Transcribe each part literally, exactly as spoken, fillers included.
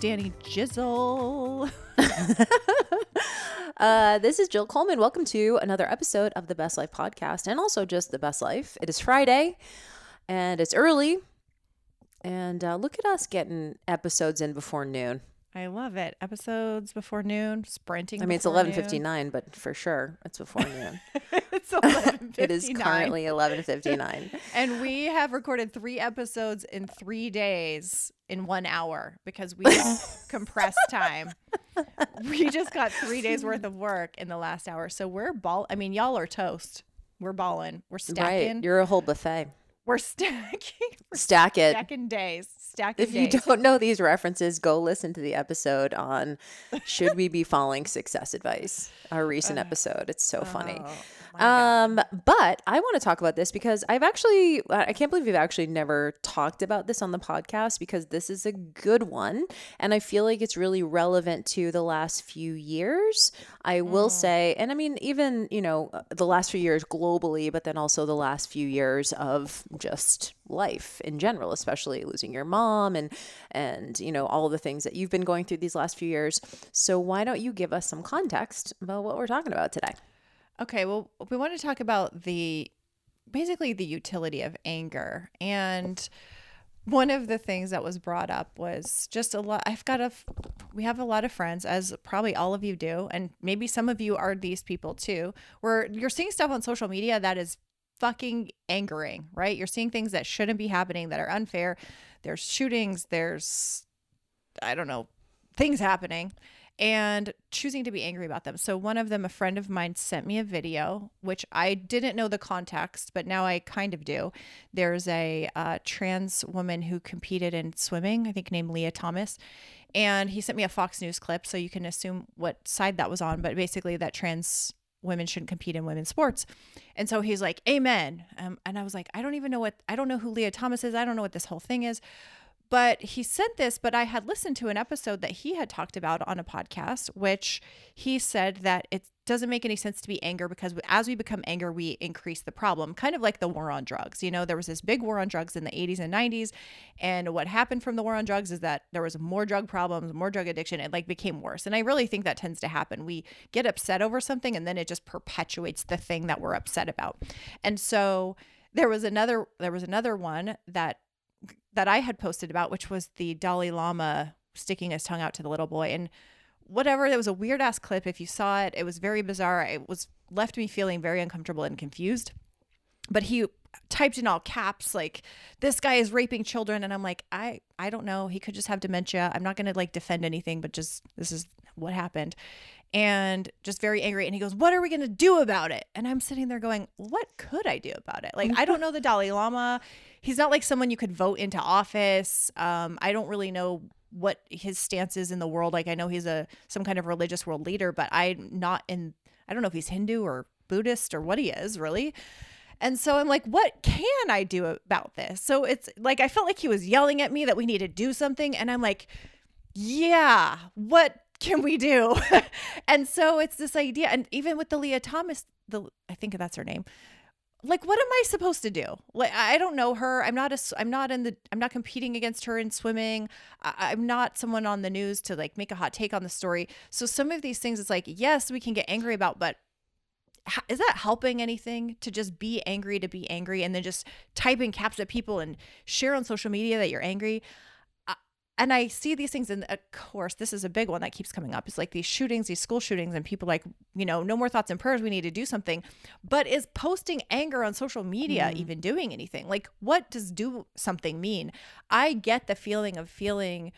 Danny Jizzle. uh, this is Jill Coleman. Welcome to another episode of the Best Life Podcast and also just the Best Life. It is Friday and it's early. And uh, look at us getting episodes in before noon. I love it. Episodes before noon, sprinting. I mean, it's eleven fifty-nine, but for sure it's before noon. It's eleven fifty-nine. It is currently eleven fifty-nine. And we have recorded three episodes in three days in one hour because we compressed time. We just got three days worth of work in the last hour. So we're ball. I mean, y'all are toast. We're balling. We're stacking. Right. You're a whole buffet. We're stacking. We're Stack it. Stacking days. Stacking days. If you days. don't know these references, go listen to the episode on Should We Be Following Success Advice, our recent uh, episode. It's so oh, funny. Um, but I want to talk about this because I've actually, I can't believe we've actually never talked about this on the podcast because this is a good one. And I feel like it's really relevant to the last few years. I will mm. say, and I mean, even, you know, the last few years globally, but then also the last few years of just life in general, especially losing your mom and, and, you know, all the things that you've been going through these last few years. So why don't you give us some context about what we're talking about today? Okay. Well, we want to talk about the, basically the utility of anger. And one of the things that was brought up was just a lot. I've got a, we have a lot of friends, as probably all of you do. And maybe some of you are these people too, where you're seeing stuff on social media that is fucking angering, right? You're seeing things that shouldn't be happening, that are unfair. There's shootings, there's, I don't know, things happening, and choosing to be angry about them. So one of them, a friend of mine, sent me a video, which I didn't know the context, but now I kind of do. There's a uh, trans woman who competed in swimming, I think named Lia Thomas, and he sent me a Fox News clip, so you can assume what side that was on, but basically that trans women shouldn't compete in women's sports. And so he's like, amen. Um, and I was like, I don't even know what, I don't know who Lia Thomas is. I don't know what this whole thing is. But he sent this, but I had listened to an episode that he had talked about on a podcast, which he said that it doesn't make any sense to be angry because as we become angry, we increase the problem, kind of like the war on drugs. You know, there was this big war on drugs in the eighties and nineties. And what happened from the war on drugs is that there was more drug problems, more drug addiction. It like became worse. And I really think that tends to happen. We get upset over something and then it just perpetuates the thing that we're upset about. And so there was another, there was another one that that I had posted about, which was the Dalai Lama sticking his tongue out to the little boy and whatever. It was a weird ass clip. If you saw it, it was very bizarre. It was left me feeling very uncomfortable and confused, but he typed in all caps, like, this guy is raping children. And I'm like, I, I don't know. He could just have dementia. I'm not going to like defend anything, but just, this is what happened. And just very angry. And he goes, what are we going to do about it? And I'm sitting there going, what could I do about it? Like, I don't know the Dalai Lama. He's not like someone you could vote into office. Um, I don't really know what his stance is in the world. Like, I know he's a some kind of religious world leader, but I'm not in, I don't know if he's Hindu or Buddhist or what he is really. And so I'm like, what can I do about this? So it's like, I felt like he was yelling at me that we need to do something. And I'm like, yeah, what can we do? And so it's this idea. And even with the Lia Thomas, the I think that's her name. Like, what am I supposed to do? Like, I don't know her. I'm not a, I'm not in the, I'm not competing against her in swimming. I, I'm not someone on the news to like make a hot take on the story. So some of these things, it's like, yes, we can get angry about, but is that helping anything to just be angry to be angry and then just type in caps at people and share on social media that you're angry? And I see these things, and of course, this is a big one that keeps coming up. It's like these shootings, these school shootings, and people like, you know, no more thoughts and prayers. We need to do something. But is posting anger on social media mm. even doing anything? Like, what does do something mean? I get the feeling of feeling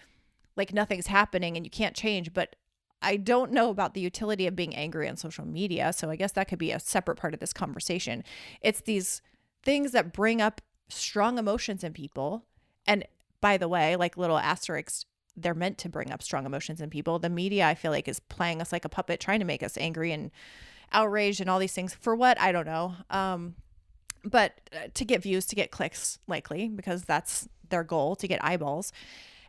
like nothing's happening and you can't change, but I don't know about the utility of being angry on social media. So I guess that could be a separate part of this conversation. It's these things that bring up strong emotions in people. And by the way, like little asterisks, they're meant to bring up strong emotions in people. The media, I feel like, is playing us like a puppet, trying to make us angry and outraged and all these things. For what? I don't know. Um, but to get views, to get clicks, likely, because that's their goal, to get eyeballs.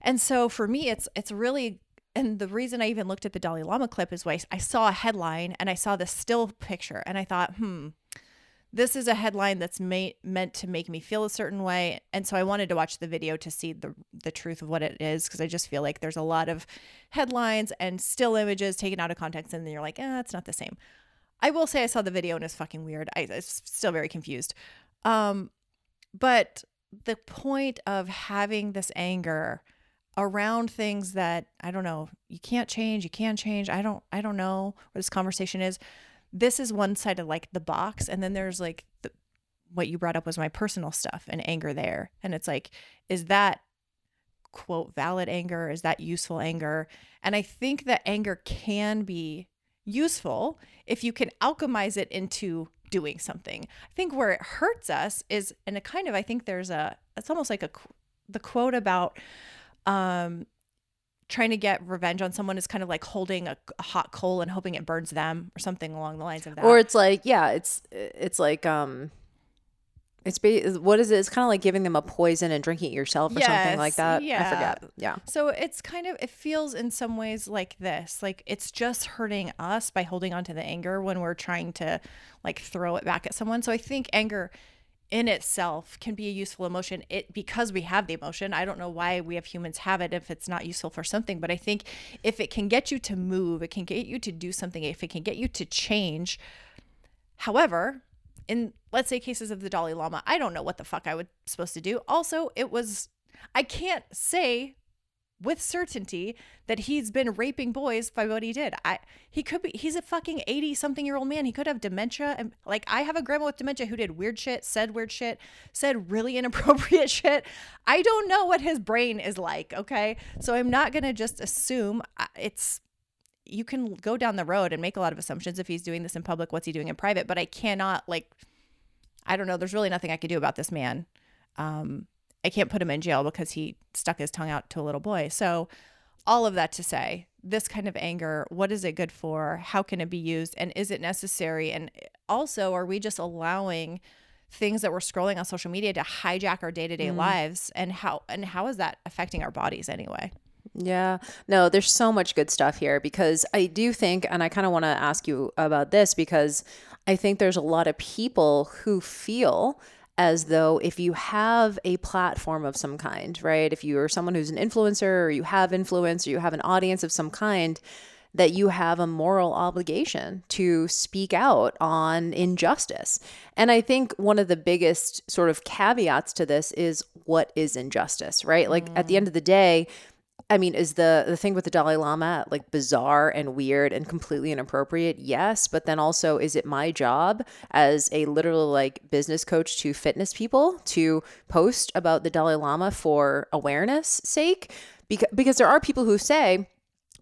And so for me, it's it's really, and the reason I even looked at the Dalai Lama clip is why I saw a headline and I saw this still picture and I thought, hmm, this is a headline that's ma- meant to make me feel a certain way. And so I wanted to watch the video to see the the truth of what it is, because I just feel like there's a lot of headlines and still images taken out of context and then you're like, eh, it's not the same. I will say I saw the video and it's fucking weird. I, I'm still very confused. Um, but the point of having this anger around things that, I don't know, you can't change, you can change. I don't, I don't know what this conversation is. This is one side of like the box. And then there's like the, what you brought up was my personal stuff and anger there. And it's like, is that quote valid anger? Is that useful anger? And I think that anger can be useful if you can alchemize it into doing something. I think where it hurts us is, and a kind of, I think there's a, it's almost like a, the quote about, um, trying to get revenge on someone is kind of like holding a, a hot coal and hoping it burns them or something along the lines of that. Or it's like, yeah, it's, it's like, um, it's, what is it? It's kind of like giving them a poison and drinking it yourself or yes, something like that. Yeah. I forget. Yeah. So it's kind of, it feels in some ways like this, like it's just hurting us by holding onto the anger when we're trying to like throw it back at someone. So I think anger in itself can be a useful emotion, it because we have the emotion. I don't know why we have humans have it if it's not useful for something, but I think if it can get you to move, it can get you to do something, if it can get you to change. However, in let's say cases of the Dalai Lama, I don't know what the fuck I was supposed to do. Also, it was, I can't say with certainty that he's been raping boys by what he did. I he could be he's a fucking eighty something year old man. He could have dementia, and like I have a grandma with dementia who did weird shit, said weird shit, said really inappropriate shit. I don't know what his brain is like, okay? So I'm not going to just assume. It's you can go down the road and make a lot of assumptions. If he's doing this in public, what's he doing in private? But I cannot, like I don't know, there's really nothing I could do about this man. Um I can't put him in jail because he stuck his tongue out to a little boy. So all of that to say, this kind of anger, what is it good for? How can it be used? And is it necessary? And also, are we just allowing things that we're scrolling on social media to hijack our day-to-day mm. lives? And how, and how is that affecting our bodies anyway? Yeah, no, there's so much good stuff here, because I do think, and I kind of want to ask you about this, because I think there's a lot of people who feel as though if you have a platform of some kind, right? If you are someone who's an influencer, or you have influence, or you have an audience of some kind, that you have a moral obligation to speak out on injustice. And I think one of the biggest sort of caveats to this is, what is injustice, right? Like mm. at the end of the day, I mean, is the, the thing with the Dalai Lama like bizarre and weird and completely inappropriate? Yes. But then also, is it my job as a literal like business coach to fitness people to post about the Dalai Lama for awareness sake? Because, because there are people who say,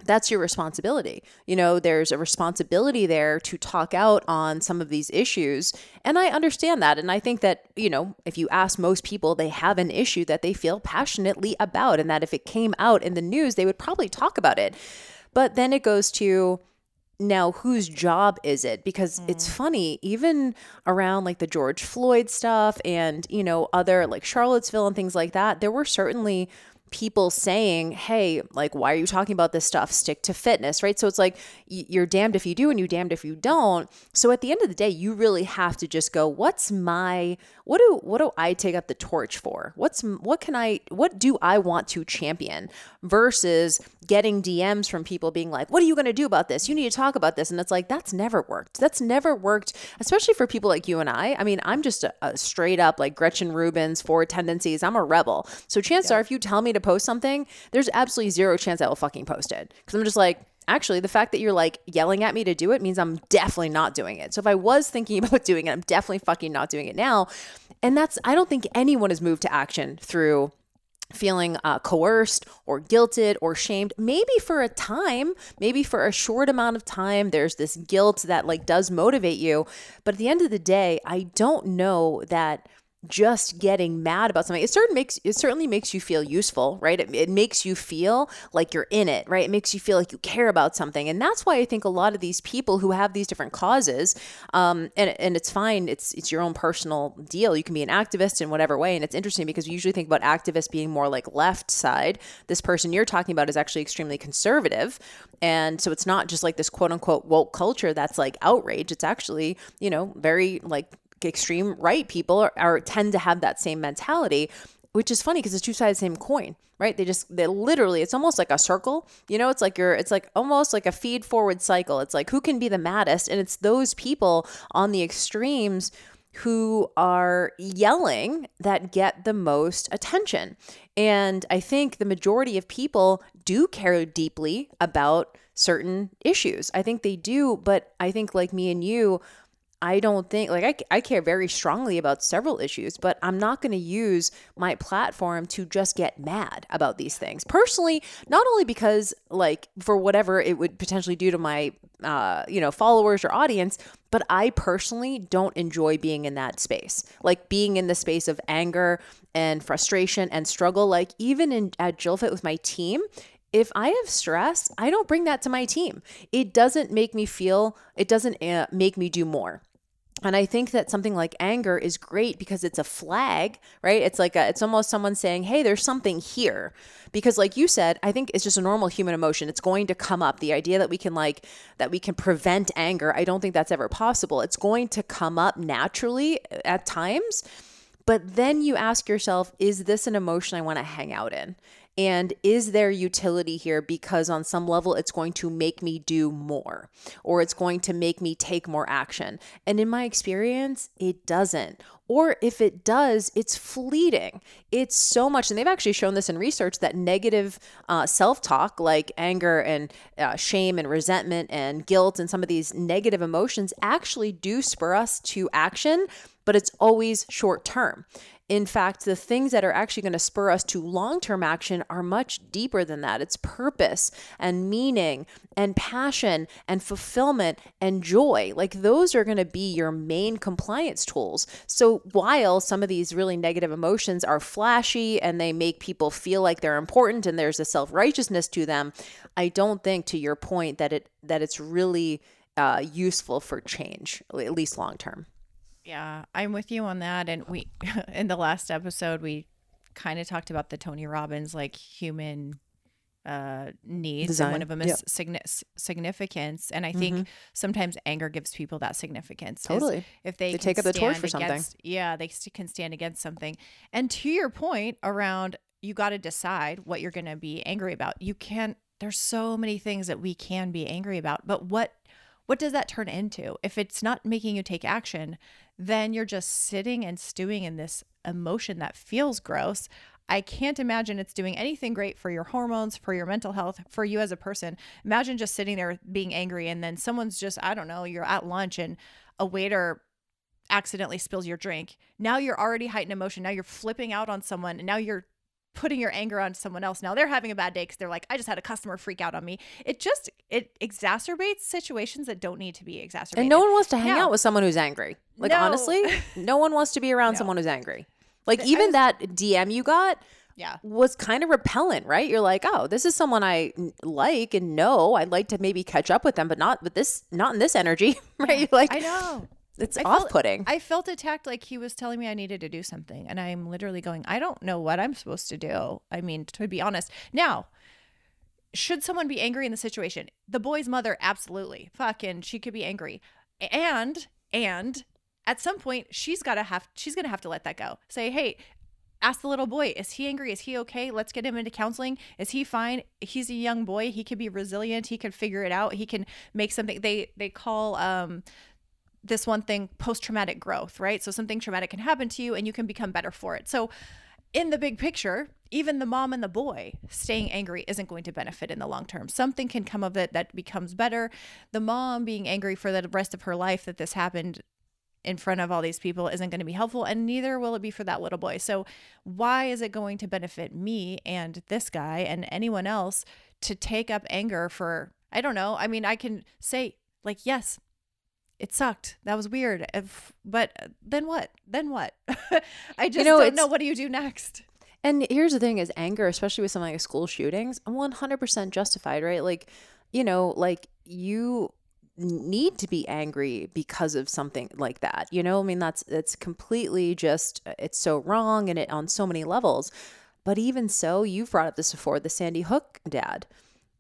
that's your responsibility. You know, there's a responsibility there to talk out on some of these issues. And I understand that. And I think that, you know, if you ask most people, they have an issue that they feel passionately about, and that if it came out in the news, they would probably talk about it. But then it goes to, now whose job is it? Because mm. it's funny, even around like the George Floyd stuff and, you know, other like Charlottesville and things like that, there were certainly people saying, hey, like, why are you talking about this stuff? Stick to fitness, right? So it's like, you're damned if you do and you're damned if you don't. So at the end of the day, you really have to just go, what's my, what do, what do I take up the torch for? What's, what can I, what do I want to champion, versus getting D Ms from people being like, what are you going to do about this? You need to talk about this. And it's like, that's never worked. That's never worked, especially for people like you and I. I mean, I'm just a, a straight up like Gretchen Rubin's four tendencies. I'm a rebel. So chances yeah. are, if you tell me to post something, there's absolutely zero chance I will fucking post it, because I'm just like, actually the fact that you're like yelling at me to do it means I'm definitely not doing it. So if I was thinking about doing it, I'm definitely fucking not doing it now. And that's, I don't think anyone is moved to action through feeling uh, coerced or guilted or shamed. Maybe for a time, maybe for a short amount of time, there's this guilt that like does motivate you. But at the end of the day, I don't know that just getting mad about something, it certainly makes it certainly makes you feel useful, right? It, it makes you feel like you're in it, right? It makes you feel like you care about something. And that's why I think a lot of these people who have these different causes, um, and and it's fine, it's it's your own personal deal. You can be an activist in whatever way. And it's interesting because we usually think about activists being more like left side. This person you're talking about is actually extremely conservative. And so it's not just like this quote unquote woke culture that's like outrage. It's actually, you know, very like extreme right people are, are tend to have that same mentality, which is funny because it's two sides of the same coin, right? They just, they literally, it's almost like a circle, you know, it's like you're, it's like almost like a feed forward cycle. It's like, who can be the maddest? And it's those people on the extremes who are yelling that get the most attention. And I think the majority of people do care deeply about certain issues. I think they do, but I think like me and you, I don't think, like I, I care very strongly about several issues, but I'm not going to use my platform to just get mad about these things. Personally, not only because like for whatever it would potentially do to my, uh, you know, followers or audience, but I personally don't enjoy being in that space, like being in the space of anger and frustration and struggle. Like even in, at Jill Fit with my team, if I have stress, I don't bring that to my team. It doesn't make me feel, it doesn't uh, make me do more. And I think that something like anger is great because it's a flag, right? It's like a, it's almost someone saying, hey, there's something here. Because like you said, I think it's just a normal human emotion. It's going to come up. The idea that we can like, that we can prevent anger, I don't think that's ever possible. It's going to come up naturally at times. But then you ask yourself, is this an emotion I want to hang out in? And is there utility here? Because on some level, it's going to make me do more, or it's going to make me take more action. And in my experience, it doesn't. Or if it does, it's fleeting. It's so much. And they've actually shown this in research that negative uh, self-talk like anger and uh, shame and resentment and guilt and some of these negative emotions actually do spur us to action, but it's always short term. In fact, the things that are actually going to spur us to long-term action are much deeper than that. It's purpose and meaning and passion and fulfillment and joy. Like those are going to be your main compliance tools. So while some of these really negative emotions are flashy and they make people feel like they're important and there's a self-righteousness to them, I don't think, to your point, that it that it's really uh, useful for change, at least long-term. Yeah, I'm with you on that. And we, in the last episode, we kind of talked about the Tony Robbins, like human uh, needs. Design. And one of them is yeah. sign- significance. And I mm-hmm. think sometimes anger gives people that significance. Totally. If they, they take up the torch for something. Against, yeah, they can stand against something. And to your point around, you got to decide what you're going to be angry about. You can't, there's so many things that we can be angry about, but what, what does that turn into? If it's not making you take action, then you're just sitting and stewing in this emotion that feels gross. I can't imagine it's doing anything great for your hormones, for your mental health, for you as a person. Imagine just sitting there being angry and then someone's just, I don't know, you're at lunch and a waiter accidentally spills your drink. Now you're already heightened emotion. Now you're flipping out on someone and now you're putting your anger on someone else. Now they're having a bad day because they're like, I just had a customer freak out on me. It just, it exacerbates situations that don't need to be exacerbated. And no one wants to hang yeah. out with someone who's angry. Like, no. honestly, no one wants to be around no. someone who's angry. Like, even was, that D M you got yeah. was kind of repellent, right? You're like, oh, this is someone I like and know. I'd like to maybe catch up with them, but not with this, not in this energy, right? Yeah. You're like, I know. It's I off-putting. Felt, I felt attacked, like he was telling me I needed to do something. And I'm literally going, I don't know what I'm supposed to do. I mean, to be honest. Now, should someone be angry in the situation? The boy's mother, absolutely. Fucking, she could be angry. And, and at some point, she's got to have, she's going to have to let that go. Say, hey, ask the little boy, is he angry? Is he okay? Let's get him into counseling. Is he fine? He's a young boy. He could be resilient. He could figure it out. He can make something. They, they call, um, this one thing post-traumatic growth, right? So something traumatic can happen to you and you can become better for it. So in the big picture, even the mom and the boy staying angry isn't going to benefit in the long term. Something can come of it that becomes better. The mom being angry for the rest of her life that this happened in front of all these people isn't going to be helpful, and neither will it be for that little boy. So why is it going to benefit me and this guy and anyone else to take up anger for, I don't know. I mean, I can say like, yes, it sucked. That was weird. If, but then what? Then what? I just you know, don't know. What do you do next? And here's the thing is anger, especially with something like school shootings, I'm one hundred percent justified, right? Like, you know, like you need to be angry because of something like that. You know, I mean, that's, that's completely just, it's so wrong and it on so many levels. But even so, you've brought up this before, the Sandy Hook dad.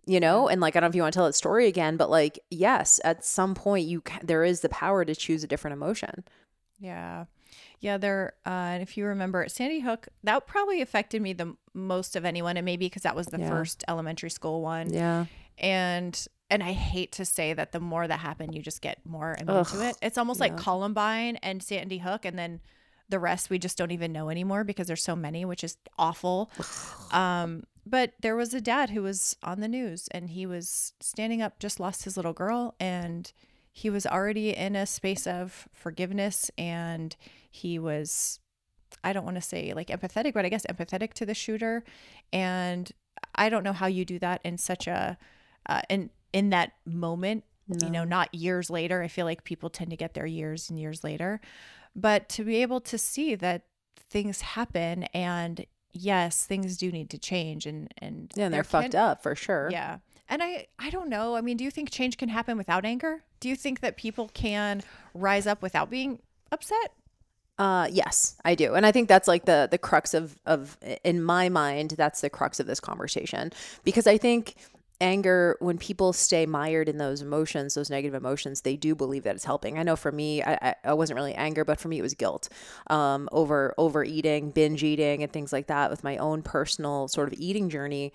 You know, and like, I don't know if you want to tell that story again, but like, yes, at some point you can, there is the power to choose a different emotion. Yeah. Yeah. There, uh, and if you remember Sandy Hook, that probably affected me the most of anyone. And maybe because that was the yeah. first elementary school one. Yeah. And, and I hate to say that the more that happened, you just get more into it. It's almost yeah. like Columbine and Sandy Hook. And then the rest, we just don't even know anymore because there's so many, which is awful. um, But there was a dad who was on the news and he was standing up, just lost his little girl, and he was already in a space of forgiveness. And he was, I don't want to say like empathetic, but I guess empathetic to the shooter. And I don't know how you do that in such a, uh, in, in that moment, no. you know, not years later. I feel like people tend to get there years and years later, but to be able to see that things happen and yes, things do need to change and, and, yeah, and they're can, fucked up for sure. Yeah. And I, I don't know. I mean, do you think change can happen without anger? Do you think that people can rise up without being upset? Uh, yes, I do. And I think that's like the, the crux of, of, in my mind, that's the crux of this conversation, because I think anger, when people stay mired in those emotions, those negative emotions, they do believe that it's helping. I know for me, I, I wasn't really anger, but for me, it was guilt, um, over overeating, binge eating and things like that with my own personal sort of eating journey.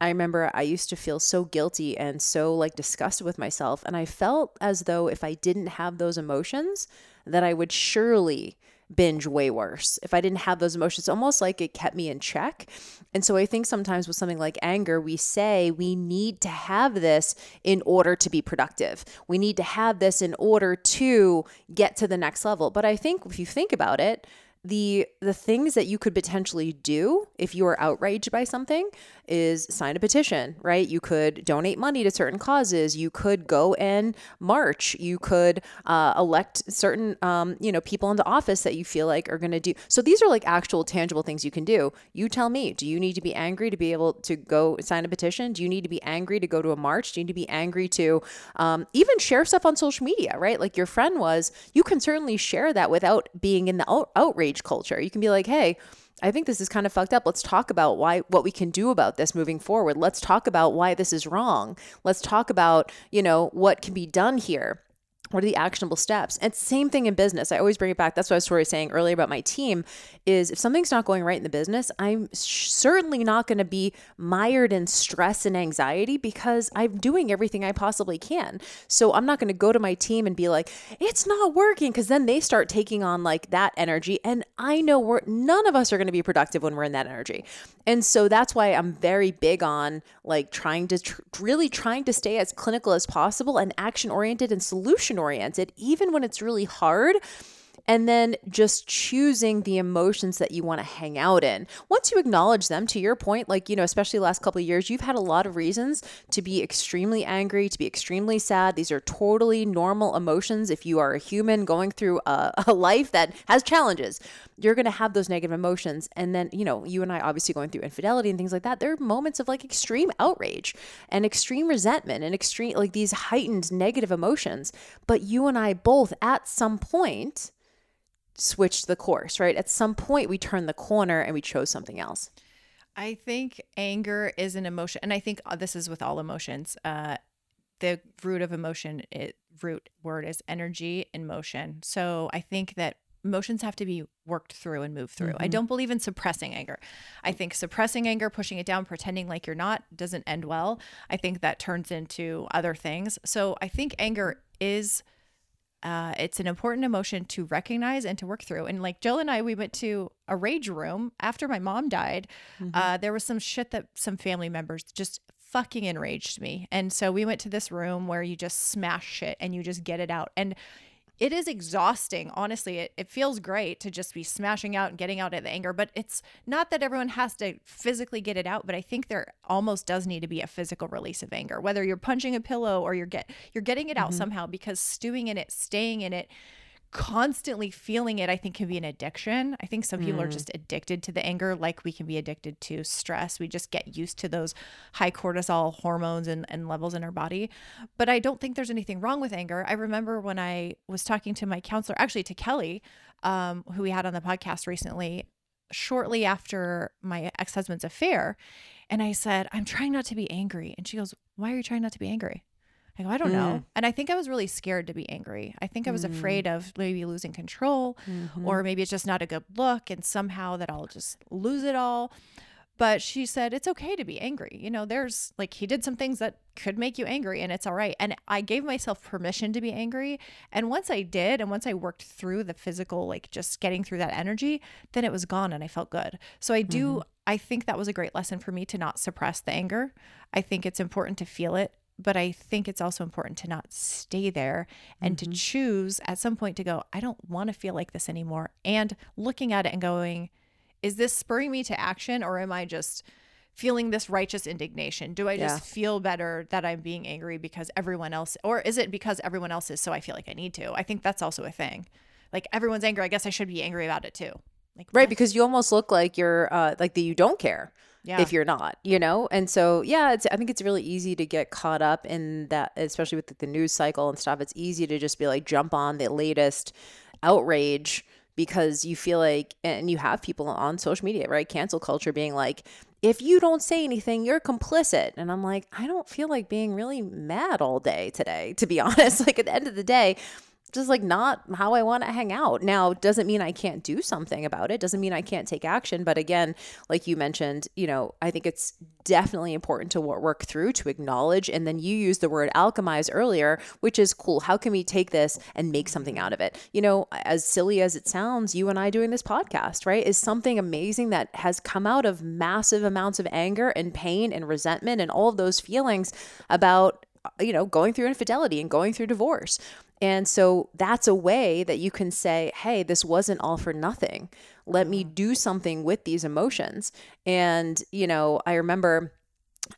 I remember I used to feel so guilty and so like disgusted with myself. And I felt as though if I didn't have those emotions, that I would surely binge way worse. If I didn't have those emotions, almost like it kept me in check. And so I think sometimes with something like anger, we say we need to have this in order to be productive. We need to have this in order to get to the next level. But I think if you think about it, the the things that you could potentially do if you are outraged by something is sign a petition, right? You could donate money to certain causes. You could go and march. You could uh, elect certain, um, you know, people into office that you feel like are going to do. So these are like actual tangible things you can do. You tell me, do you need to be angry to be able to go sign a petition? Do you need to be angry to go to a march? Do you need to be angry to um, even share stuff on social media, right? Like your friend was, you can certainly share that without being in the out- outrage culture. You can be like, hey, I think this is kind of fucked up. Let's talk about why, what we can do about this moving forward. Let's talk about why this is wrong. Let's talk about, you know, what can be done here. What are the actionable steps? And same thing in business. I always bring it back. That's what I was sort of saying earlier about my team is if something's not going right in the business, I'm sh- certainly not going to be mired in stress and anxiety because I'm doing everything I possibly can. So I'm not going to go to my team and be like, it's not working. Cause then they start taking on like that energy. And I know we're, none of us are going to be productive when we're in that energy. And so that's why I'm very big on like trying to tr- really trying to stay as clinical as possible and action oriented and solution oriented, even when it's really hard. And then just choosing the emotions that you want to hang out in. Once you acknowledge them, to your point, like, you know, especially the last couple of years, you've had a lot of reasons to be extremely angry, to be extremely sad. These are totally normal emotions. If you are a human going through a, a life that has challenges, you're going to have those negative emotions. And then, you know, you and I obviously going through infidelity and things like that. There are moments of like extreme outrage and extreme resentment and extreme, like these heightened negative emotions. But you and I both at some point switched the course, right? At some point we turned the corner and we chose something else. I think anger is an emotion. And I think this is with all emotions. Uh, the root of emotion, it, root word is energy in motion. So I think that emotions have to be worked through and moved through. Mm-hmm. I don't believe in suppressing anger. I think suppressing anger, pushing it down, pretending like you're not doesn't end well. I think that turns into other things. So I think anger is Uh, it's an important emotion to recognize and to work through. And like Jill and I, we went to a rage room after my mom died. Mm-hmm. Uh, there was some shit that some family members just fucking enraged me. And so we went to this room where you just smash shit and you just get it out. And it is exhausting. Honestly, it, it feels great to just be smashing out and getting out of the anger, but it's not that everyone has to physically get it out, but I think there almost does need to be a physical release of anger, whether you're punching a pillow or you're get you're getting it out mm-hmm. somehow, because stewing in it, staying in it, constantly feeling it, I think can be an addiction. I think some people mm. are just addicted to the anger, like we can be addicted to stress. We just get used to those high cortisol hormones and, and levels in our body. But I don't think there's anything wrong with anger. I remember when I was talking to my counselor, actually to Kelly, um, who we had on the podcast recently, shortly after my ex-husband's affair. And I said, I'm trying not to be angry. And she goes, why are you trying not to be angry? I go, I don't know. Mm. And I think I was really scared to be angry. I think I was mm. afraid of maybe losing control mm-hmm. or maybe it's just not a good look and somehow that I'll just lose it all. But she said, it's okay to be angry. You know, there's like, he did some things that could make you angry and it's all right. And I gave myself permission to be angry. And once I did, and once I worked through the physical, like just getting through that energy, then it was gone and I felt good. So I do, mm-hmm. I think that was a great lesson for me to not suppress the anger. I think it's important to feel it. But I think it's also important to not stay there and mm-hmm. to choose at some point to go, I don't want to feel like this anymore. And looking at it and going, is this spurring me to action or am I just feeling this righteous indignation? Do I yeah. just feel better that I'm being angry because everyone else, or is it because everyone else is, so I feel like I need to? I think that's also a thing. Like everyone's angry, I guess I should be angry about it too. Like, right, because you almost look like you're uh, like that you don't care yeah. if you're not, you know? And so, yeah, it's, I think it's really easy to get caught up in that, especially with the, the news cycle and stuff. It's easy to just be like, jump on the latest outrage because you feel like, and you have people on social media, right? Cancel culture being like, if you don't say anything, you're complicit. And I'm like, I don't feel like being really mad all day today, to be honest. Like at the end of the day, just like not how I want to hang out. Now, doesn't mean I can't do something about it. Doesn't mean I can't take action. But again, like you mentioned, you know, I think it's definitely important to work through, to acknowledge. And then you used the word alchemize earlier, which is cool. How can we take this and make something out of it? You know, as silly as it sounds, you and I doing this podcast, right, is something amazing that has come out of massive amounts of anger and pain and resentment and all of those feelings about, you know, going through infidelity and going through divorce. And so that's a way that you can say, hey, this wasn't all for nothing. Let me do something with these emotions. And, you know, I remember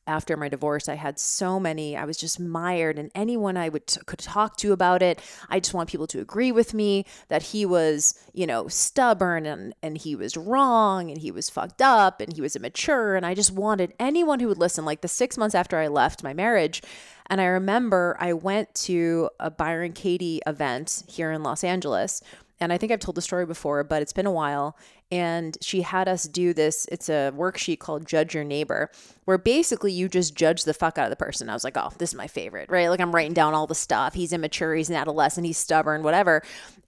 after my divorce, I had so many, I was just mired in anyone I would t- could talk to about it. I just want people to agree with me that he was, you know, stubborn and, and he was wrong and he was fucked up and he was immature. And I just wanted anyone who would listen. Like the six months after I left my marriage, and I remember I went to a Byron Katie event here in Los Angeles. And I think I've told the story before, but it's been a while. And she had us do this. It's a worksheet called Judge Your Neighbor, where basically you just judge the fuck out of the person. I was like, oh, this is my favorite, right? Like I'm writing down all the stuff. He's immature. He's an adolescent. He's stubborn, whatever.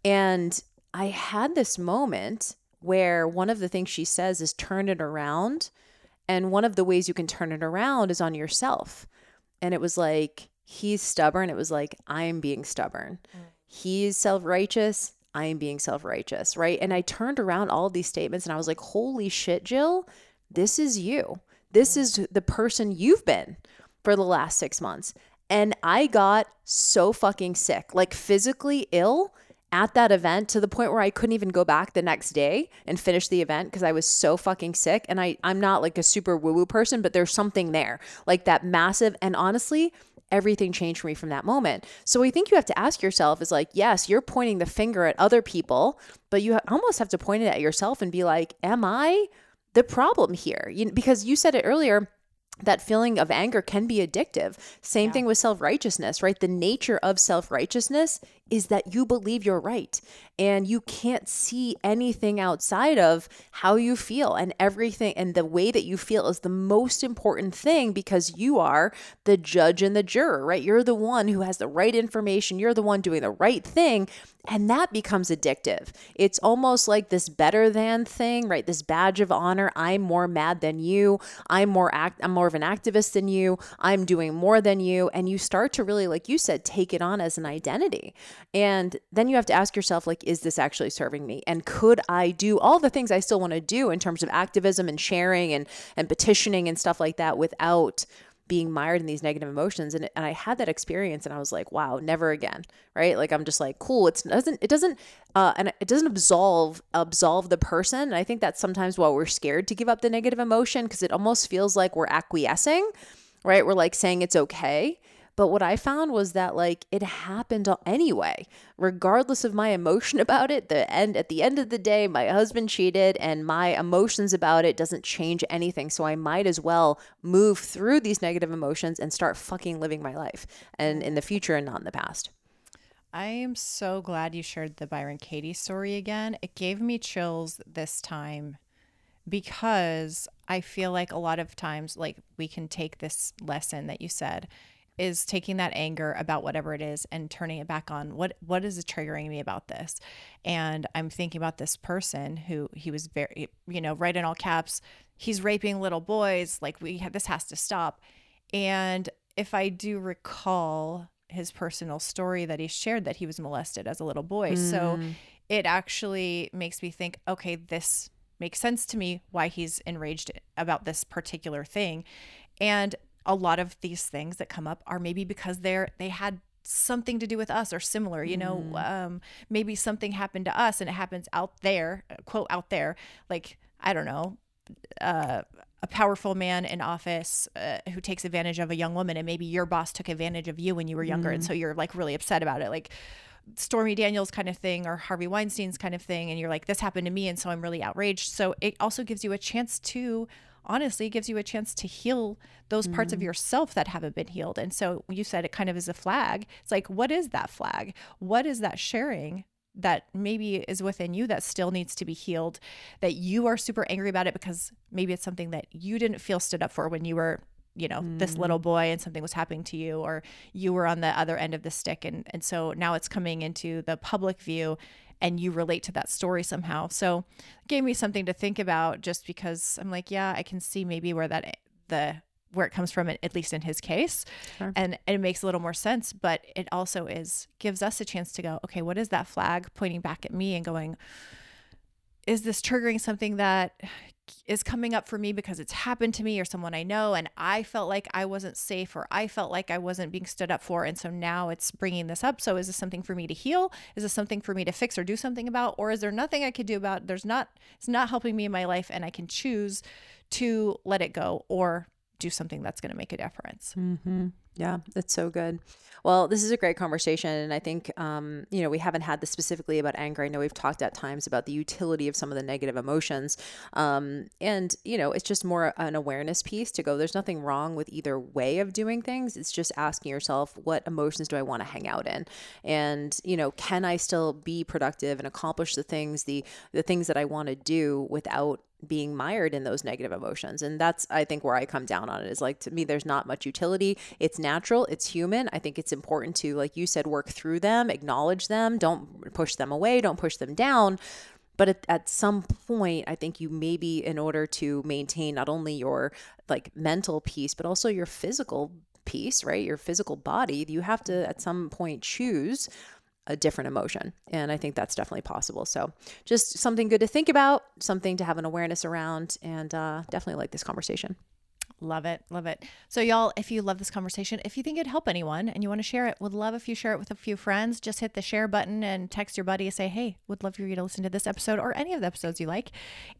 And I had this moment where one of the things she says is turn it around. And one of the ways you can turn it around is on yourself. And it was like, he's stubborn. It was like, I'm being stubborn. Mm. He's self-righteous. I am being self-righteous, right? And I turned around all these statements and I was like, holy shit, Jill, this is you. This is the person you've been for the last six months. And I got so fucking sick, like physically ill at that event, to the point where I couldn't even go back the next day and finish the event because I was so fucking sick. And I, I'm not like a super woo-woo person, but there's something there, like that massive, and honestly, everything changed for me from that moment. So I think you have to ask yourself is like, yes, you're pointing the finger at other people, but you almost have to point it at yourself and be like, am I the problem here? You, because you said it earlier, that feeling of anger can be addictive. Same yeah. thing with self-righteousness, right? The nature of self-righteousness is that you believe you're right and you can't see anything outside of how you feel, and everything and the way that you feel is the most important thing because you are the judge and the juror, right? You're the one who has the right information. You're the one doing the right thing, and that becomes addictive. It's almost like this better than thing, right? This badge of honor. I'm more mad than you. I'm more act. I'm more of an activist than you. I'm doing more than you. And you start to really, like you said, take it on as an identity. And then you have to ask yourself, like, is this actually serving me? And could I do all the things I still want to do in terms of activism and sharing and, and petitioning and stuff like that without being mired in these negative emotions. And, and I had that experience and I was like, wow, never again. Right. Like, I'm just like, cool. It's doesn't, it doesn't, uh, and it doesn't absolve, absolve the person. And I think that's sometimes why we're scared to give up the negative emotion, because it almost feels like we're acquiescing, right? We're like saying it's okay. But what I found was that like it happened anyway, regardless of my emotion about it. The end at the end of the day, my husband cheated and my emotions about it doesn't change anything. So I might as well move through these negative emotions and start fucking living my life, and in the future and not in the past. I am so glad you shared the Byron Katie story again. It gave me chills this time, because I feel like a lot of times, like, we can take this lesson that you said is taking that anger about whatever it is and turning it back on. What, what is triggering me about this? And I'm thinking about this person who he was very, you know, right in all caps, he's raping little boys. Like, we have, this has to stop. And if I do recall his personal story that he shared, that he was molested as a little boy. Mm. So it actually makes me think, okay, this makes sense to me why he's enraged about this particular thing. And a lot of these things that come up are maybe because they're, they had something to do with us or similar, you know, mm. um, maybe something happened to us and it happens out there, quote, out there, like, I don't know, uh, a powerful man in office uh, who takes advantage of a young woman, and maybe your boss took advantage of you when you were younger. Mm. And so you're like really upset about it. Like Stormy Daniels kind of thing, or Harvey Weinstein's kind of thing. And you're like, this happened to me. And so I'm really outraged. So it also gives you a chance to, honestly, it gives you a chance to heal those parts mm-hmm. of yourself that haven't been healed. And so you said it kind of is a flag. It's like, what is that flag? What is that sharing that maybe is within you that still needs to be healed, that you are super angry about it because maybe it's something that you didn't feel stood up for when you were, you know, mm-hmm. this little boy and something was happening to you, or you were on the other end of the stick. And, and so now it's coming into the public view and you relate to that story somehow. So it gave me something to think about, just because I'm like, yeah, I can see maybe where that, the, where it comes from, at least in his case. Sure. And, and it makes a little more sense, but it also is, gives us a chance to go, okay, what is that flag pointing back at me and going, is this triggering something that is coming up for me because it's happened to me or someone I know, and I felt like I wasn't safe, or I felt like I wasn't being stood up for. And so now it's bringing this up. So is this something for me to heal? Is this something for me to fix or do something about? Or is there nothing I could do about it? There's not, it's not helping me in my life, and I can choose to let it go or do something that's going to make a difference. Mm-hmm. Yeah, that's so good. Well, this is a great conversation. And I think, um, you know, we haven't had this specifically about anger. I know we've talked at times about the utility of some of the negative emotions. Um, and, you know, it's just more an awareness piece to go, there's nothing wrong with either way of doing things. It's just asking yourself, what emotions do I want to hang out in? And, you know, can I still be productive and accomplish the things, the, the things that I want to do without being mired in those negative emotions? And that's, I think, where I come down on it, is like, to me, there's not much utility. It's natural. It's human. I think it's important to, like you said, work through them, acknowledge them, don't push them away, don't push them down. But at, at some point, I think you maybe, in order to maintain not only your like mental peace, but also your physical peace, right? Your physical body, you have to at some point choose a different emotion. And I think that's definitely possible. So just something good to think about, something to have an awareness around, and uh, definitely like this conversation. Love it. Love it. So y'all, if you love this conversation, if you think it'd help anyone and you want to share it, would love if you share it with a few friends. Just hit the share button and text your buddy and say, hey, would love for you to listen to this episode or any of the episodes you like.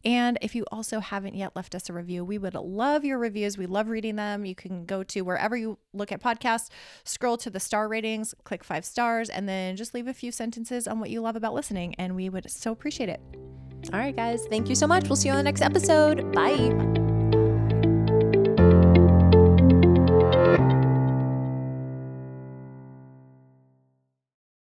And if you also haven't yet left us a review, we would love your reviews. We love reading them. You can go to wherever you look at podcasts, scroll to the star ratings, click five stars, and then just leave a few sentences on what you love about listening. And we would so appreciate it. All right, guys. Thank you so much. We'll see you on the next episode. Bye.